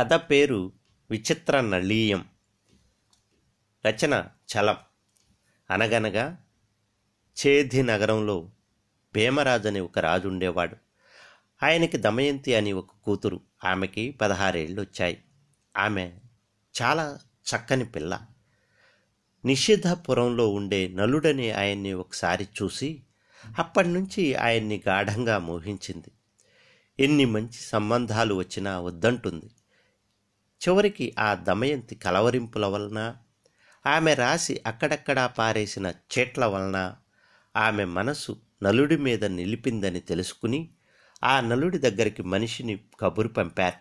కథ పేరు విచిత్ర నళీయం. రచన చలం. అనగనగా చేది నగరంలో భీమరాజు అనే ఒక రాజు ఉండేవాడు. ఆయనకి దమయంతి అని ఒక కూతురు. ఆమెకి 16 ఏళ్ళు వచ్చాయి. ఆమె చాలా చక్కని పిల్ల. నిషిధపురంలో ఉండే నలుడని ఆయన్ని ఒకసారి చూసి అప్పటి నుంచి ఆయన్ని గాఢంగా మోహించింది. ఎన్ని మంచి సంబంధాలు వచ్చినా వద్దంటుంది. చివరికి ఆ దమయంతి కలవరింపుల వలన, ఆమె రాసి అక్కడక్కడా పారేసిన చెట్ల వలన ఆమె మనసు నలుడి మీద నిలిపిందని తెలుసుకుని ఆ నలుడి దగ్గరికి మనిషిని కబురు పంపారు.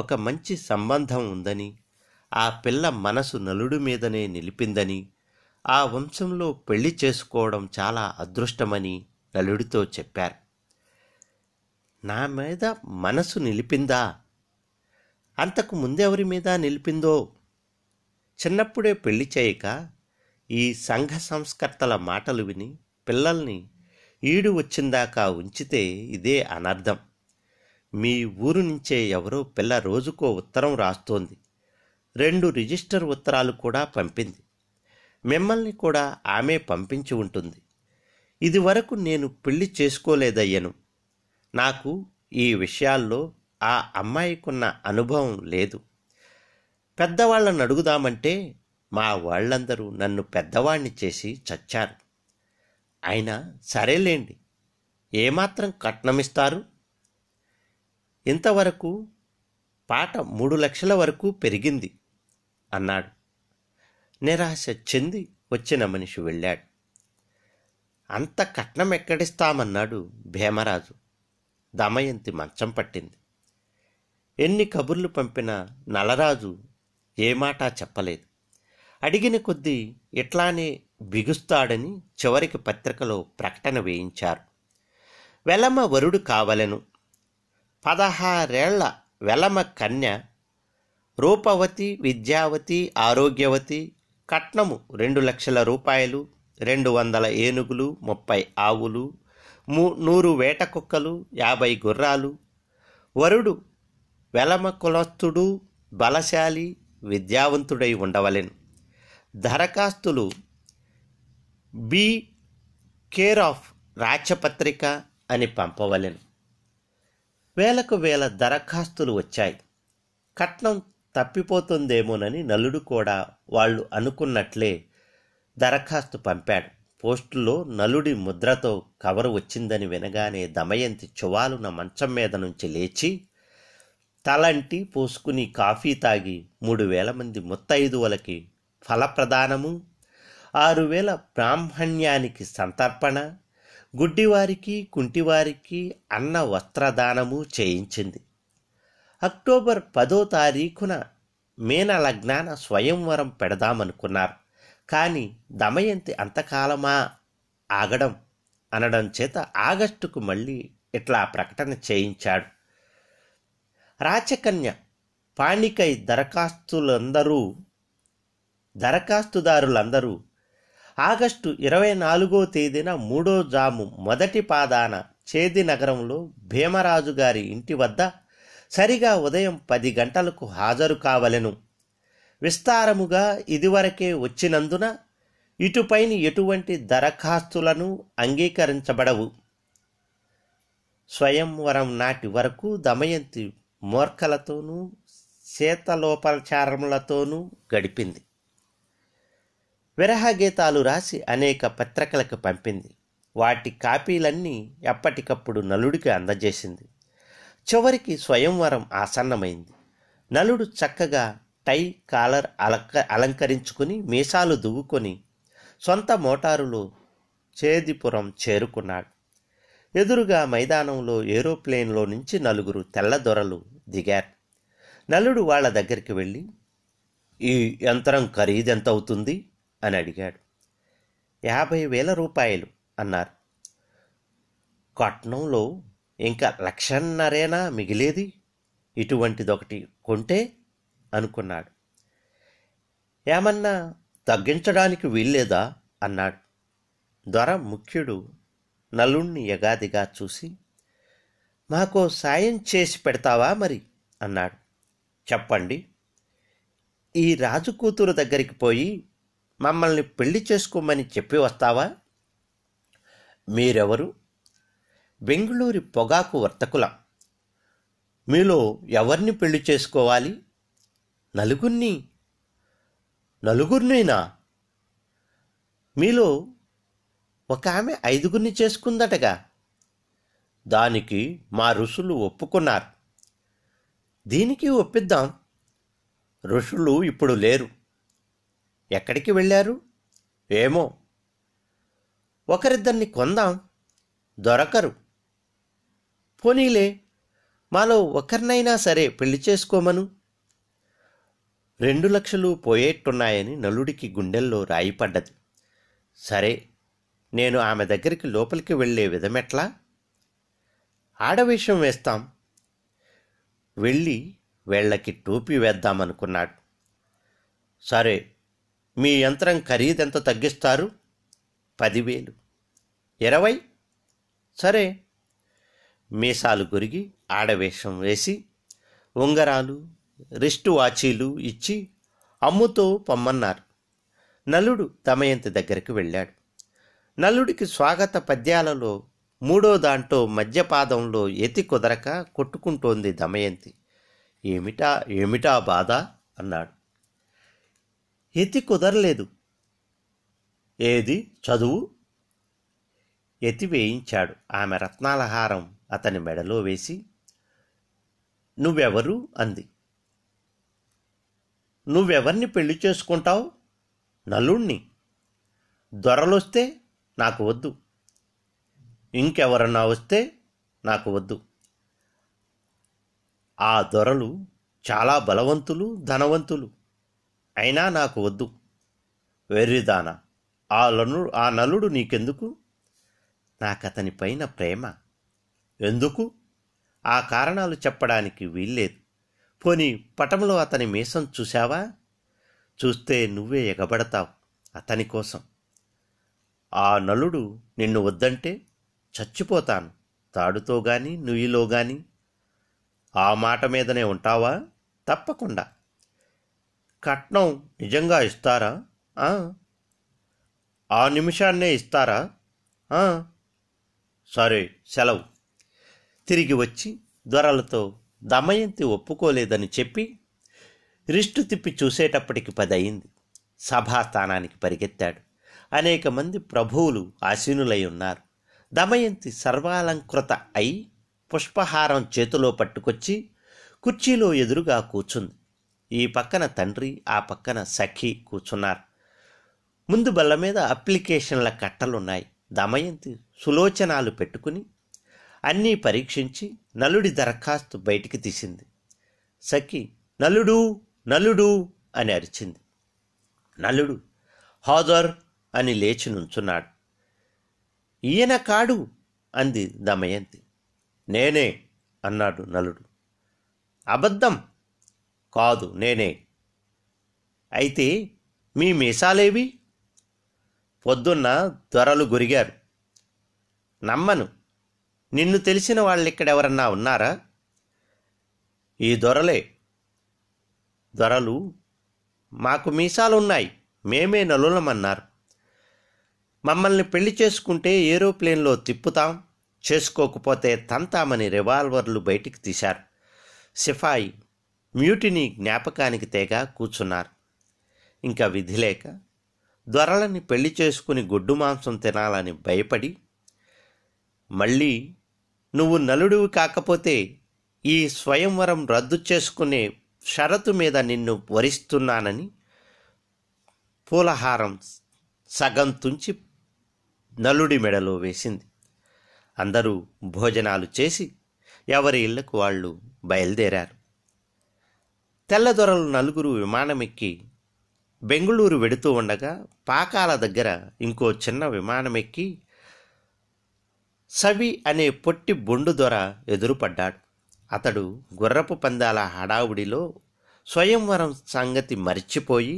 ఒక మంచి సంబంధం ఉందని, ఆ పిల్ల మనసు నలుడి మీదనే నిలిపిందని, ఆ వంశంలో పెళ్లి చేసుకోవడం చాలా అదృష్టమని నలుడితో చెప్పారు. నా మీద మనసు నిలిపిందా? అంతకు ముందెవరి మీద నిలిపిందో? చిన్నప్పుడే పెళ్లి చేయక ఈ సంఘ సంస్కర్తల మాటలు విని పిల్లల్ని ఈడు వచ్చిందాకా ఉంచితే ఇదే అనర్థం. మీ ఊరు నుంచే ఎవరో పిల్ల రోజుకో ఉత్తరం రాస్తోంది. 2 రిజిస్టర్ ఉత్తరాలు కూడా పంపింది. మిమ్మల్ని కూడా ఆమె పంపించి ఉంటుంది. ఇది వరకు నేను పెళ్లి చేసుకోలేదయ్యను. నాకు ఈ విషయాల్లో ఆ అమ్మాయికున్న అనుభవం లేదు. పెద్దవాళ్ళని అడుగుదామంటే మా వాళ్ళందరూ నన్ను పెద్దవాణ్ణి చేసి చచ్చారు. అయినా సరేలేండి, ఏమాత్రం కట్నమిస్తారు? ఇంతవరకు పాట 3 లక్షల వరకు పెరిగింది అన్నాడు. నిరాశ చెంది వచ్చిన మనిషి వెళ్ళాడు. అంత కట్నం ఎక్కడిస్తామన్నాడు భీమరాజు. దమయంతి మంచం పట్టింది. ఎన్ని కబుర్లు పంపిన నలరాజు ఏమాటా చెప్పలేదు. అడిగిన కొద్దీ ఇట్లానే బిగుస్తాడని చివరికి పత్రికలో ప్రకటన వేయించారు. వెలమ వరుడు కావలెను. 16 ఏళ్ల వెలమ కన్య, రూపవతి, విద్యావతి, ఆరోగ్యవతి. కట్నము 2 లక్షల రూపాయలు, 200 ఏనుగులు, 30 ఆవులు, 100 వేట కుక్కలు, 50 గుర్రాలు. వరుడు వెలమ కులస్తుడు, బలశాలి, విద్యావంతుడై ఉండవలెను. దరఖాస్తులు బి కేర్ ఆఫ్ రాచపత్రిక అని పంపవలెను. వేలకు వేల దరఖాస్తులు వచ్చాయి. కట్నం తప్పిపోతుందేమోనని నలుడు కూడా వాళ్ళు అనుకున్నట్లే దరఖాస్తు పంపాడు. పోస్టులో నలుడి ముద్రతో కవరు వచ్చిందని వినగానే దమయంతి చువాలున మంచం మీద నుంచి లేచి తలంటి పోసుకుని కాఫీ తాగి 3,000 మంది ముత్తైదువులకి ఫలప్రదానము, 6,000 బ్రాహ్మణ్యానికి సంతర్పణ, గుడ్డివారికి కుంటివారికి అన్న వస్త్రదానము చేయించింది. అక్టోబర్ 10వ తారీఖున మీన లగ్నాన స్వయంవరం పెడదామనుకున్నారు. కానీ దమయంతి అంతకాలమా ఆగడం అనడం చేత ఆగస్టుకు మళ్ళీ ఇట్లా ప్రకటన చేయించాడు. రాచకన్య పాణికై దరఖాస్తుదారులందరూ ఆగస్టు 24వ తేదీన 3వ జాము మొదటి పాదాన చేది నగరంలో భీమరాజు గారి ఇంటి వద్ద సరిగా ఉదయం 10 గంటలకు హాజరు కావలెను. విస్తారముగా ఇదివరకే వచ్చినందున ఇటుపైన ఎటువంటి దరఖాస్తులను అంగీకరించబడవు. స్వయంవరం నాటి వరకు దమయంతి మూర్ఖలతోనూ శీతలోపచారములతోనూ గడిపింది. విరహగీతాలు రాసి అనేక పత్రికలకు పంపింది. వాటి కాపీలన్నీ ఎప్పటికప్పుడు నలుడికి అందజేసింది. చివరికి స్వయంవరం ఆసన్నమైంది. నలుడు చక్కగా టై కాలర్ అలంకరించుకుని మీసాలు దువ్వుకొని సొంత మోటారులో చేదిపురం చేరుకున్నాడు. ఎదురుగా మైదానంలో ఏరోప్లేన్లో నుంచి 4 తెల్లదొరలు దిగారు. నలుడు వాళ్ళ దగ్గరికి వెళ్ళి, ఈ యంత్రం ఖరీదెంత అవుతుంది అని అడిగాడు. 50,000 రూపాయలు అన్నారు. కట్నంలో ఇంకా 1,50,000 మిగిలేది, ఇటువంటిదొకటి కొంటే అనుకున్నాడు. ఏమన్నా తగ్గించడానికి వీల్లేదా అన్నాడు. దొర ముఖ్యుడు నలుణ్ణి యగాదిగా చూసి, మాకో సాయం చేసి పెడతావా మరి అన్నాడు. చెప్పండి, ఈ రాజు కూతురు దగ్గరికి పోయి మమ్మల్ని పెళ్లి చేసుకోమని చెప్పి వస్తావా? మీరెవరు? బెంగుళూరు పొగాకు వర్తకులం. మీలో ఎవరిని పెళ్లి చేసుకోవాలి? నలుగురిని. నలుగురినైనా? మీలో ఒక ఆమె 5గురిని చేసుకుందటగా. దానికి మా ఋషులు ఒప్పుకున్నారు. దీనికి ఒప్పిద్దాం. ఋషులు ఇప్పుడు లేరు. ఎక్కడికి వెళ్ళారు ఏమో. ఒకరిద్దరిని కొందాం. దొరకరు. పోనీలే, మాలో ఒకరినైనా సరే పెళ్లి చేసుకోమను. 2 లక్షలు పోయేట్టున్నాయని నలుడికి గుండెల్లో రాయిపడ్డది. సరే, నేను ఆమె దగ్గరికి లోపలికి వెళ్ళే విధమెట్లా? ఆడవేషం వేస్తాం. వెళ్ళి వేళ్ళకి టోపీ వేద్దామనుకున్నాడు. సరే, మీ యంత్రం ఖరీదెంత తగ్గిస్తారు? 10,000. 20? సరే. మీసాలు గురిగి ఆడవేషం వేసి ఉంగరాలు, రిస్టు వాచీలు ఇచ్చి అమ్ముతో పొమ్మన్నారు. నలుడు దమయంతి దగ్గరికి వెళ్ళాడు. నలుడికి స్వాగత పద్యాలలో 3వ దాంట్లో మధ్యపాదంలో ఎతి కుదరక కొట్టుకుంటోంది దమయంతి. ఏమిటా బాధ అన్నాడు. ఎతి కుదరలేదు. ఏది చదువు? ఎతి వేయించాడు. ఆమె రత్నాలహారం అతని మెడలో వేసి, నువ్వెవరు అంది. నువ్వెవరిని పెళ్లి చేసుకుంటావు? నలుణ్ణి. దొరలొస్తే నాకు వద్దు. ఇంకెవరన్నా వస్తే నాకు వద్దు. ఆ దొరలు చాలా బలవంతులు, ధనవంతులు. అయినా నాకు వద్దు. వెర్రిదానా, ఆ నలుడు నీకెందుకు? నాకతని పైన ప్రేమ. ఎందుకు? ఆ కారణాలు చెప్పడానికి వీల్లేదు. పోనీ పటంలో అతని మీసం చూశావా? చూస్తే నువ్వే ఎగబడతావు అతని కోసం. ఆ నలుడు నిన్ను వద్దంటే చచ్చిపోతాను, తాడుతో గాని నుయ్యిలో గాని. ఆ మాట మీదనే ఉంటావా? తప్పకుండా. కట్నం నిజంగా ఇస్తారా? ఆ నిమిషాన్నే ఇస్తారా? సరే, సెలవు. తిరిగి వచ్చి దొరలతో దమయంతి ఒప్పుకోలేదని చెప్పి రిష్టు తిప్పి చూసేటప్పటికి 10 అయింది. సభాస్థానానికి పరిగెత్తాడు. అనేక మంది ప్రభువులు ఆసీనులై ఉన్నారు. దమయంతి సర్వాలంకృత అయి పుష్పహారం చేతిలో పట్టుకొచ్చి కుర్చీలో ఎదురుగా కూర్చుంది. ఈ పక్కన తండ్రి, ఆ పక్కన సఖి కూర్చున్నారు. ముందు బల్ల మీద అప్లికేషన్ల కట్టలున్నాయి. దమయంతి సులోచనాలు పెట్టుకుని అన్నీ పరీక్షించి నలుడి దరఖాస్తు బయటికి తీసింది. సఖి నలుడు నలుడు అని అరిచింది. నలుడు హాజర్ అని లేచి నుంచున్నాడు. ఈయన కాడు అంది దమయంతి. నేనే అన్నాడు నలుడు. అబద్ధం. కాదు, నేనే. అయితే మీ మీసాలేవి? పొద్దున్న దొరలు గురిగారు. నమ్మను. నిన్ను తెలిసిన వాళ్ళిక్కడెవరన్నా ఉన్నారా? ఈ దొరలే. దొరలు మాకు మీసాలున్నాయి, మేమే నలులమన్నారు. మమ్మల్ని పెళ్లి చేసుకుంటే ఏరోప్లేన్లో తిప్పుతాం, చేసుకోకపోతే తంతామని రివాల్వర్లు బయటికి తీశారు. సిఫాయి మ్యూటిని జ్ఞాపకానికి తేగా కూర్చున్నారు. ఇంకా విధిలేక దొరలని పెళ్లి చేసుకుని గొడ్డు మాంసం తినాలని భయపడి, మళ్ళీ నువ్వు నలుడివి కాకపోతే ఈ స్వయంవరం రద్దు చేసుకునే షరతు మీద నిన్ను వరిస్తున్నానని పూలహారం సగం తుంచి నలుడి మెడలో వేసింది. అందరూ భోజనాలు చేసి ఎవరి ఇళ్లకు వాళ్ళు బయలుదేరారు. తెల్లదొరలు 4గురు విమానమెక్కి బెంగుళూరు వెడుతూ ఉండగా పాకాల దగ్గర ఇంకో చిన్న విమానమెక్కి సవి అనే పొట్టి బొండు దొర ఎదురుపడ్డాడు. అతడు గుర్రపు పందాల హడావుడిలో స్వయంవరం సంగతి మరిచిపోయి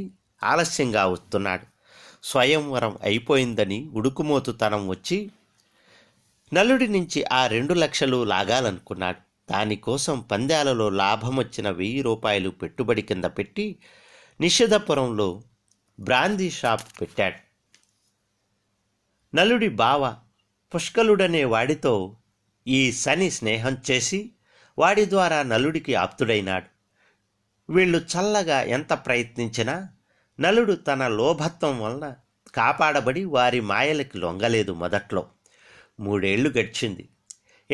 ఆలస్యంగా వస్తున్నాడు. స్వయంవరం అయిపోయిందని ఉడుకుమోతుతనం వచ్చి నలుడి నుంచి ఆ 2 లక్షలు లాగాలనుకున్నాడు. దానికోసం పందాలలో లాభమొచ్చిన 1000 రూపాయలు పెట్టుబడి కింద పెట్టి నిషధపురంలో బ్రాందీ షాప్ పెట్టాడు. నలుడి బావ పుష్కలుడనే వాడితో ఈ శని స్నేహం చేసి వాడి ద్వారా నలుడికి ఆప్తుడైనాడు. వీళ్ళు చల్లగా ఎంత ప్రయత్నించినా నలుడు తన లోభత్వం వలన కాపాడబడి వారి మాయలకి లొంగలేదు. మొదట్లో 3 ఏళ్లు గడిచింది.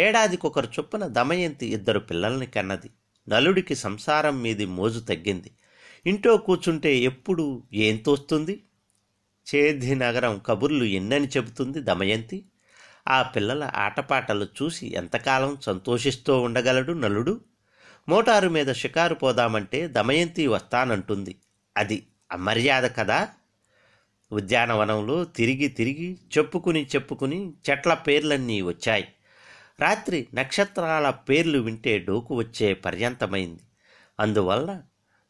ఏడాదికొకరు చొప్పున దమయంతి 2 పిల్లల్ని కన్నది. నలుడికి సంసారం మీది మోజు తగ్గింది. ఇంట్లో కూర్చుంటే ఎప్పుడు ఏం తోస్తుంది? చేది నగరం కబుర్లు ఎన్నని చెబుతుంది దమయంతి. ఆ పిల్లల ఆటపాటలు చూసి ఎంతకాలం సంతోషిస్తూ ఉండగలడు నలుడు? మోటారు మీద షికారు పోదామంటే దమయంతి వస్తానంటుంది. అది అమర్యాద కదా. ఉద్యానవనంలో తిరిగి తిరిగి చెప్పుకుని చెట్ల పేర్లన్నీ వచ్చాయి. రాత్రి నక్షత్రాల పేర్లు వింటే డోకు వచ్చే పర్యంతమైంది. అందువల్ల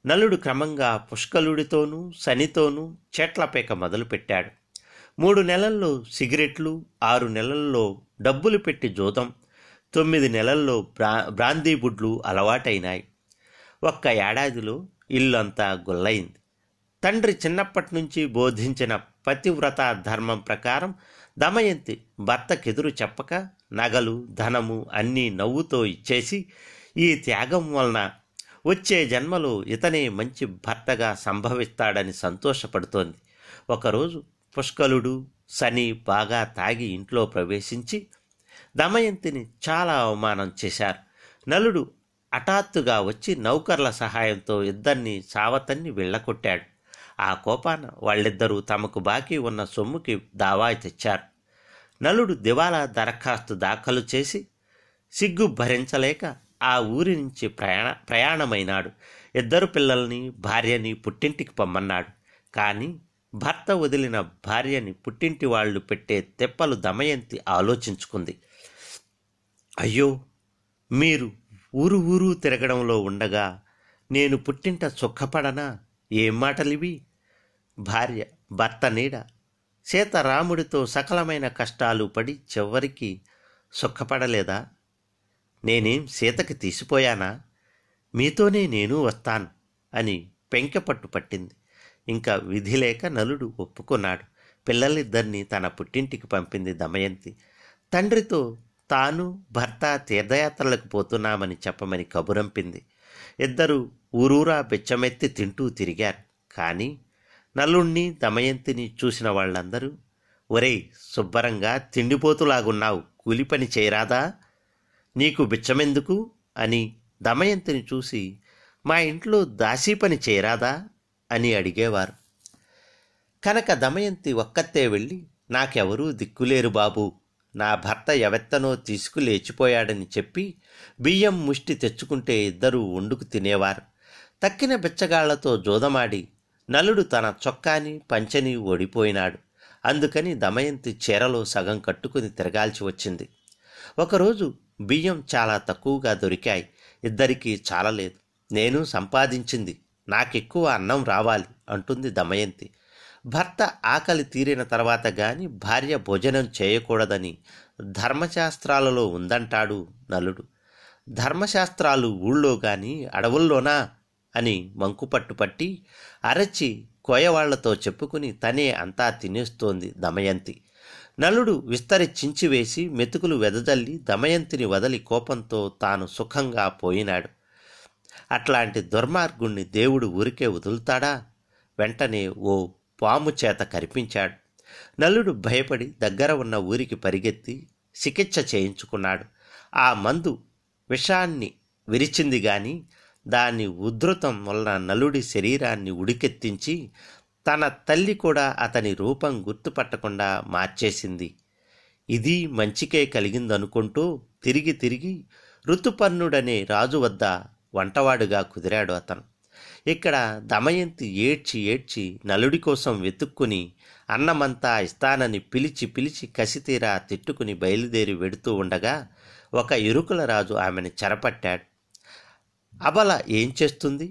నలుడు క్రమంగా పుష్కలుడితోనూ శనితోనూ చెట్ల పేక మొదలుపెట్టాడు. 3 నెలల్లో సిగరెట్లు, 6 నెలల్లో డబ్బులు పెట్టి జూదం, 9 నెలల్లో బ్రాందీ బుడ్లు అలవాటైనాయి. ఒక్క ఏడాదిలో ఇల్లంతా గుల్లయింది. తండ్రి చిన్నప్పటి నుంచి బోధించిన పతివ్రత ధర్మం ప్రకారం దమయంతి భర్తకెదురు చెప్పక నగలు, ధనము అన్నీ నవ్వుతో ఇచ్చేసి ఈ త్యాగం వలన వచ్చే జన్మలో ఇతనే మంచి భర్తగా సంభవిస్తాడని సంతోషపడుతోంది. ఒకరోజు పుష్కలుడు, శని బాగా తాగి ఇంట్లో ప్రవేశించి దమయంతిని చాలా అవమానం చేశారు. నలుడు హఠాత్తుగా వచ్చి నౌకర్ల సహాయంతో ఇద్దరిని సావతన్ని వెళ్ళకొట్టాడు. ఆ కోపాన వాళ్ళిద్దరూ తమకు బాకీ ఉన్న సొమ్ముకి దావా తెచ్చారు. నలుడు దివాలా దరఖాస్తు దాఖలు చేసి సిగ్గు భరించలేక ఆ ఊరి నుంచి ప్రయాణమైనాడు. 2 పిల్లల్ని, భార్యని పుట్టింటికి పొమ్మన్నాడు. కానీ భర్త వదిలిన భార్యని పుట్టింటి వాళ్ళు పెట్టే తెప్పలు దమయంతి ఆలోచించుకుంది. అయ్యో, మీరు ఊరు తిరగడంలో ఉండగా నేను పుట్టింట సుఖపడనా? ఏం మాటలివి? భార్య భర్త నీడ సీతారాముడితో సకలమైన కష్టాలు పడి చివరికి సుఖపడలేదా? నేనేం సీతకి తీసిపోయానా? మీతోనే నేను వస్తాను అని పెంకెపట్టు పట్టింది. ఇంకా విధి లేక నలుడు ఒప్పుకున్నాడు. పిల్లలిద్దరినీ తన పుట్టింటికి పంపింది దమయంతి. తండ్రితో తాను భర్త తీర్థయాత్రలకు పోతున్నామని చెప్పమని కబురంపింది. 2 ఊరూరా బెచ్చమెత్తి తింటూ తిరిగారు. కానీ నలుణ్ణి దమయంతిని చూసిన వాళ్ళందరూ, ఒరేయ్ శుభ్రంగా తిండిపోతులాగున్నావు, కూలి పని చేయరాదా, నీకు బిచ్చమెందుకు అని దమయంతిని చూసి మా ఇంట్లో దాసీ పని చేయరాదా అని అడిగేవారు. కనుక దమయంతి ఒక్కతే వెళ్ళి, నాకెవరూ దిక్కులేరు బాబు, నా భర్త ఎవెత్తనో తీసుకులేచిపోయాడని చెప్పి బియ్యం ముష్టి తెచ్చుకుంటే 2 వండుకు తినేవారు. తక్కిన బిచ్చగాళ్లతో జోదమాడి నలుడు తన చొక్కాని పంచని ఓడిపోయినాడు. అందుకని దమయంతి చీరలో సగం కట్టుకుని తిరగాల్చి వచ్చింది. ఒకరోజు బియ్యం చాలా తక్కువగా దొరికాయి. 2 చాలలేదు. నేను సంపాదించింది, నాకెక్కువ అన్నం రావాలి అంటుంది దమయంతి. భర్త ఆకలి తీరిన తర్వాత గాని భార్య భోజనం చేయకూడదని ధర్మశాస్త్రాలలో ఉందంటాడు నలుడు. ధర్మశాస్త్రాలు ఊళ్ళో గాని అడవుల్లోనా అని మంకుపట్టుపట్టి అరచి కోయవాళ్లతో చెప్పుకుని తనే అంతా తినేస్తోంది దమయంతి. నలుడు విస్తరి చించివేసి మెతుకులు వెదజల్లి దమయంతిని వదలి కోపంతో తాను సుఖంగా పోయినాడు. అట్లాంటి దుర్మార్గుణ్ణి దేవుడు ఊరికే వదులుతాడా? వెంటనే ఓ పాము చేత కరిపించాడు. నలుడు భయపడి దగ్గర ఉన్న ఊరికి పరిగెత్తి చికిత్స చేయించుకున్నాడు. ఆ మందు విషాన్ని విరిచింది గాని దాని ఉధృతం వలన నలుడి శరీరాన్ని ఉడికెత్తించి తన తల్లి కూడా అతని రూపం గుర్తుపట్టకుండా మార్చేసింది. ఇది మంచికే కలిగిందనుకుంటూ తిరిగి ఋతుపర్ణుడనే రాజు వద్ద వంటవాడుగా కుదిరాడు అతను. ఇక్కడ దమయంతి ఏడ్చి నలుడి కోసం వెతుక్కుని అన్నమంతా ఇస్తానని పిలిచి కసితీరా తిట్టుకుని బయలుదేరి వెడుతూ ఉండగా ఒక ఇరుకుల రాజు ఆమెను చెరపట్టాడు. అబల ఏం చేస్తుంది?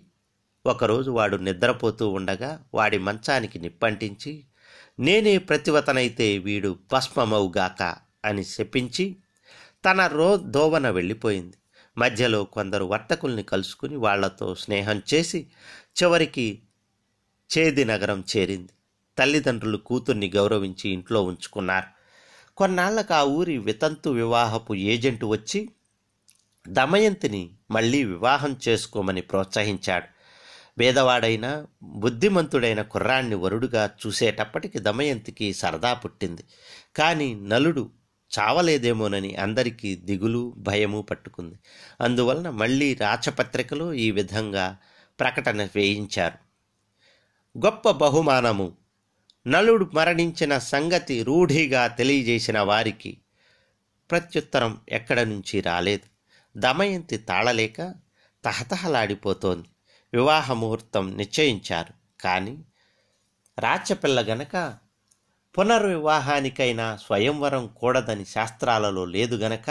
ఒకరోజు వాడు నిద్రపోతూ ఉండగా వాడి మంచానికి నిప్పంటించి, నేనే ప్రతివతనైతే వీడు భస్మమవుగాక అని శపించి తన దోవన వెళ్ళిపోయింది. మధ్యలో కొందరు వర్తకుల్ని కలుసుకుని వాళ్లతో స్నేహం చేసి చివరికి చేది నగరం చేరింది. తల్లిదండ్రులు కూతుర్ని గౌరవించి ఇంట్లో ఉంచుకున్నారు. కొన్నాళ్లకు ఆ ఊరి వితంతు వివాహపు ఏజెంటు వచ్చి దమయంతిని మళ్ళీ వివాహం చేసుకోమని ప్రోత్సహించాడు. పేదవాడైన బుద్ధిమంతుడైన కుర్రాణ్ణి వరుడుగా చూసేటప్పటికి దమయంతికి సరదా పుట్టింది. కానీ నలుడు చావలేదేమోనని అందరికీ దిగులు భయము పట్టుకుంది. అందువలన మళ్ళీ రాచపత్రికలో ఈ విధంగా ప్రకటన వేయించారు. గొప్ప బహుమానము, నలుడు మరణించిన సంగతి రూఢిగా తెలియజేసిన వారికి. ప్రత్యుత్తరం ఎక్కడ నుంచి రాలేదు. దమయంతి తాళలేక తహతహలాడిపోతోంది. వివాహ ముహూర్తం నిశ్చయించారు. కానీ రాచపిల్ల గనక పునర్వివాహానికైనా స్వయంవరం కూడదని శాస్త్రాలలో లేదు గనక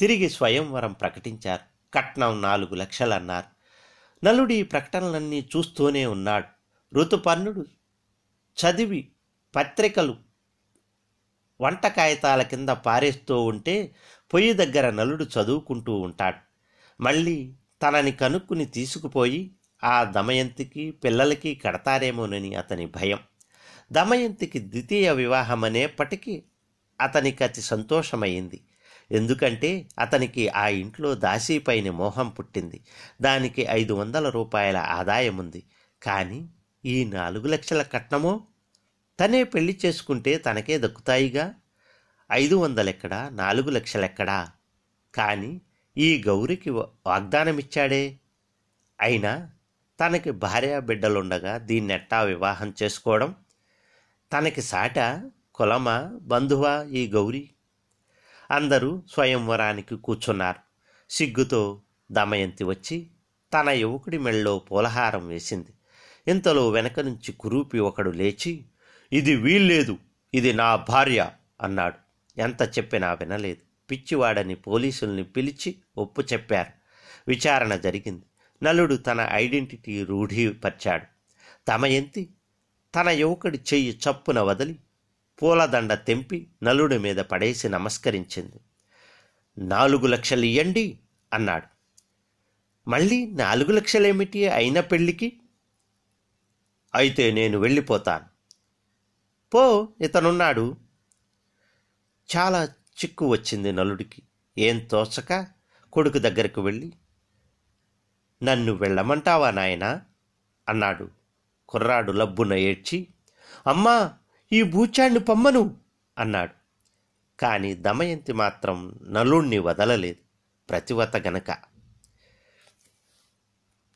తిరిగి స్వయంవరం ప్రకటించారు. కట్నం 4 లక్షలు అన్నారు. నలుడి ప్రకటనలన్నీ చూస్తూనే ఉన్నాడు. ఋతుపర్ణుడు చదివి పత్రికలు వంట కాగితాల కింద పారేస్తూ ఉంటే పొయ్యి దగ్గర నలుడు చదువుకుంటూ ఉంటాడు. మళ్ళీ తనని కనుక్కుని తీసుకుపోయి ఆ దమయంతికి పిల్లలకి కడతారేమోనని అతని భయం. దమయంతికి ద్వితీయ వివాహమనేప్పటికీ అతనికి అతి సంతోషమైంది. ఎందుకంటే అతనికి ఆ ఇంట్లో దాసీపైన మోహం పుట్టింది. దానికి 500 రూపాయల ఆదాయం ఉంది. కానీ ఈ 4 లక్షల కట్నమో తనే పెళ్లి చేసుకుంటే తనకే దక్కుతాయిగా. 500 ఎక్కడా, 4 లక్షలెక్కడా? కానీ ఈ గౌరికి వాగ్దానమిచ్చాడే. అయినా తనకి భార్య బిడ్డలుండగా దీన్నెట్టా వివాహం చేసుకోవడం? తనకి సాట, కులమా, బంధువా ఈ గౌరీ? అందరూ స్వయంవరానికి కూర్చున్నారు. సిగ్గుతో దమయంతి వచ్చి తన యువకుడి మెళ్ళో పూలహారం వేసింది. ఇంతలో వెనక నుంచి కురూపి ఒకడు లేచి, ఇది వీల్లేదు, ఇది నా భార్య అన్నాడు. ఎంత చెప్పినా వినలేదు. పిచ్చివాడని పోలీసుల్ని పిలిచి ఒప్పు చెప్పారు. విచారణ జరిగింది. నలుడు తన ఐడెంటిటీ రూఢీపరిచాడు. దమయంతి తన యువకుడి చెయ్యి చప్పున వదిలి పూలదండ తెంపి నలుడి మీద పడేసి నమస్కరించింది. 4 లక్షలు ఇయ్యండి అన్నాడు. మళ్ళీ 4 లక్షలేమిటి అయిన పెళ్ళికి? అయితే నేను వెళ్ళిపోతాను, పో, ఇతనున్నాడు. చాలా చిక్కు వచ్చింది నలుడికి. ఏం తోచక కొడుకు దగ్గరకు వెళ్ళి, నన్ను వెళ్ళమంటావా నాయనా అన్నాడు. కుర్రాడు లబ్బున ఏడ్చి, అమ్మా ఈ బూచాన్ని పమ్మను అన్నాడు. కానీ దమయంతి మాత్రం నలుణ్ణి వదలలేదు, ప్రతివత గనక.